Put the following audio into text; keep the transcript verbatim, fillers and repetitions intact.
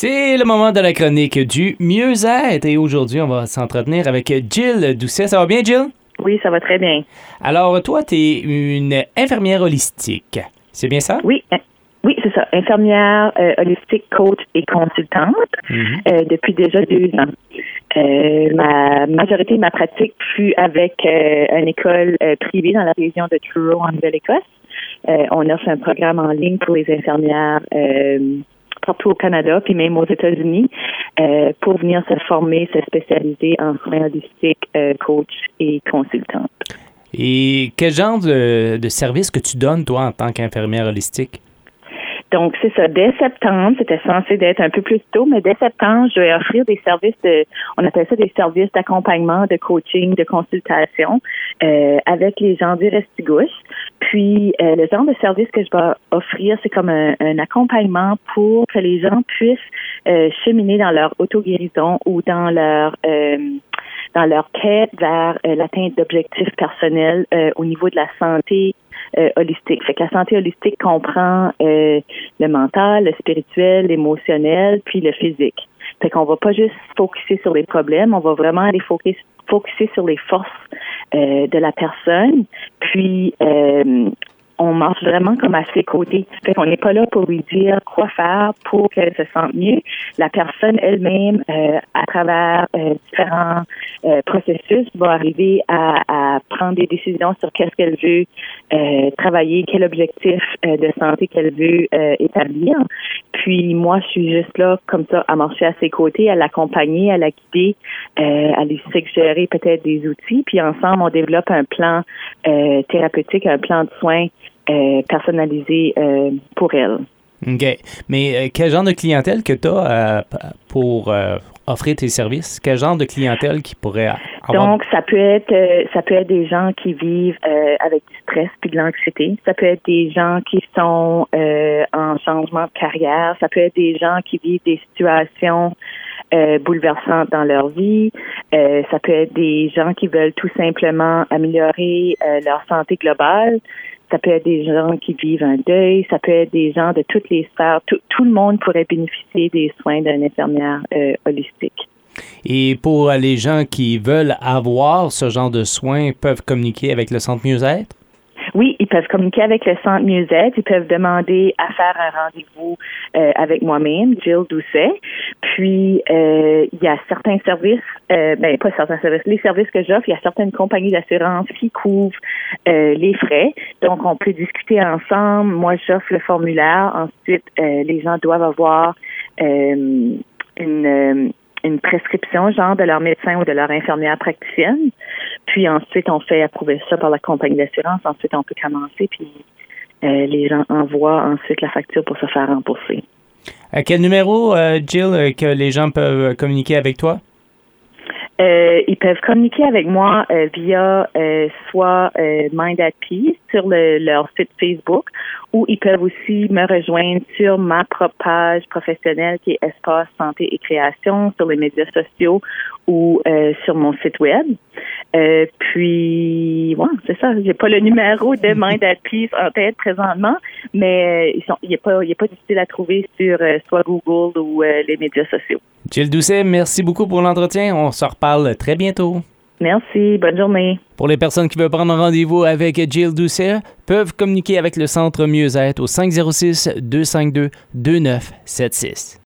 C'est le moment de la chronique du mieux-être et aujourd'hui, on va s'entretenir avec Jill Doucet. Ça va bien, Jill? Oui, ça va très bien. Alors, toi, tu es une infirmière holistique, c'est bien ça? Oui, oui, c'est ça. Infirmière euh, holistique, coach et consultante mm-hmm. euh, depuis déjà deux ans. Euh, ma majorité de ma pratique fut avec euh, une école euh, privée dans la région de Truro, en Nouvelle-Écosse. Euh, on offre un programme en ligne pour les infirmières euh, partout au Canada, puis même aux États-Unis, euh, pour venir se former, se spécialiser en soins holistiques, euh, coach et consultante. Et quel genre de, de service que tu donnes, toi, en tant qu'infirmière holistique? Donc, c'est ça. Dès septembre, c'était censé d'être un peu plus tôt, mais dès septembre, je vais offrir des services de, on appelle ça des services d'accompagnement, de coaching, de consultation, euh, avec les gens du Restigouche. Puis, euh, le genre de service que je vais offrir, c'est comme un, un accompagnement pour que les gens puissent euh, cheminer dans leur auto-guérison ou dans leur... Euh, dans leur quête vers euh, l'atteinte d'objectifs personnels euh, au niveau de la santé euh, holistique. Fait que la santé holistique comprend euh, le mental, le spirituel, l'émotionnel, puis le physique. Fait qu'on va pas juste focusser sur les problèmes, on va vraiment aller focus, focusser sur les forces euh, de la personne, puis euh, on marche vraiment comme à ses côtés. Fait qu'on n'est pas là pour lui dire quoi faire pour qu'elle se sente mieux. La personne elle-même, euh, à travers euh, différents euh, processus, va arriver à, à prendre des décisions sur qu'est-ce qu'elle veut euh, travailler, quel objectif euh, de santé qu'elle veut euh, établir. Puis moi, je suis juste là comme ça à marcher à ses côtés, à l'accompagner, à la guider, euh, à lui suggérer peut-être des outils. Puis ensemble, on développe un plan euh, thérapeutique, un plan de soins Euh, personnalisée euh, pour elle. OK. Mais euh, quel genre de clientèle que tu as euh, pour euh, offrir tes services? Quel genre de clientèle qui pourrait avoir? Donc, ça peut être euh, ça peut être des gens qui vivent euh, avec du stress puis de l'anxiété. Ça peut être des gens qui sont euh, en changement de carrière. Ça peut être des gens qui vivent des situations Euh, bouleversantes dans leur vie. Euh, ça peut être des gens qui veulent tout simplement améliorer euh, leur santé globale. Ça peut être des gens qui vivent un deuil. Ça peut être des gens de toutes les sphères. Tout, tout le monde pourrait bénéficier des soins d'une infirmière euh, holistique. Et pour euh, les gens qui veulent avoir ce genre de soins, peuvent communiquer avec le Centre Mieux-Être? Oui, ils peuvent communiquer avec le Centre Mieux-Être. Ils peuvent demander à faire un rendez-vous euh, avec moi-même, Jill Doucet. Puis, euh, il y a certains services, euh, ben pas certains services, les services que j'offre, il y a certaines compagnies d'assurance qui couvrent euh, les frais. Donc, on peut discuter ensemble. Moi, j'offre le formulaire. Ensuite, euh, les gens doivent avoir euh, une... Euh, une prescription, genre de leur médecin ou de leur infirmière praticienne. Puis ensuite, on fait approuver ça par la compagnie d'assurance. Ensuite, on peut commencer, puis euh, les gens envoient ensuite la facture pour se faire rembourser. À quel numéro, euh, Jill, que les gens peuvent communiquer avec toi? Euh, ils peuvent communiquer avec moi euh, via euh, soit euh, Mind at Peace sur le, leur site Facebook, ou ils peuvent aussi me rejoindre sur ma propre page professionnelle qui est Espace Santé et Création, sur les médias sociaux ou euh, sur mon site web. Euh, puis, ouais, c'est ça. J'ai pas le numéro de Mind at Peace en tête présentement, mais ils sont, il n'est pas, il n'est pas difficile à trouver sur euh, soit Google ou euh, les médias sociaux. Jill Doucet, merci beaucoup pour l'entretien. On se reparle très bientôt. Merci. Bonne journée. Pour les personnes qui veulent prendre un rendez-vous avec Jill Doucet, peuvent communiquer avec le Centre Mieux-Être au cinq zéro six, deux cinq deux, deux neuf sept six.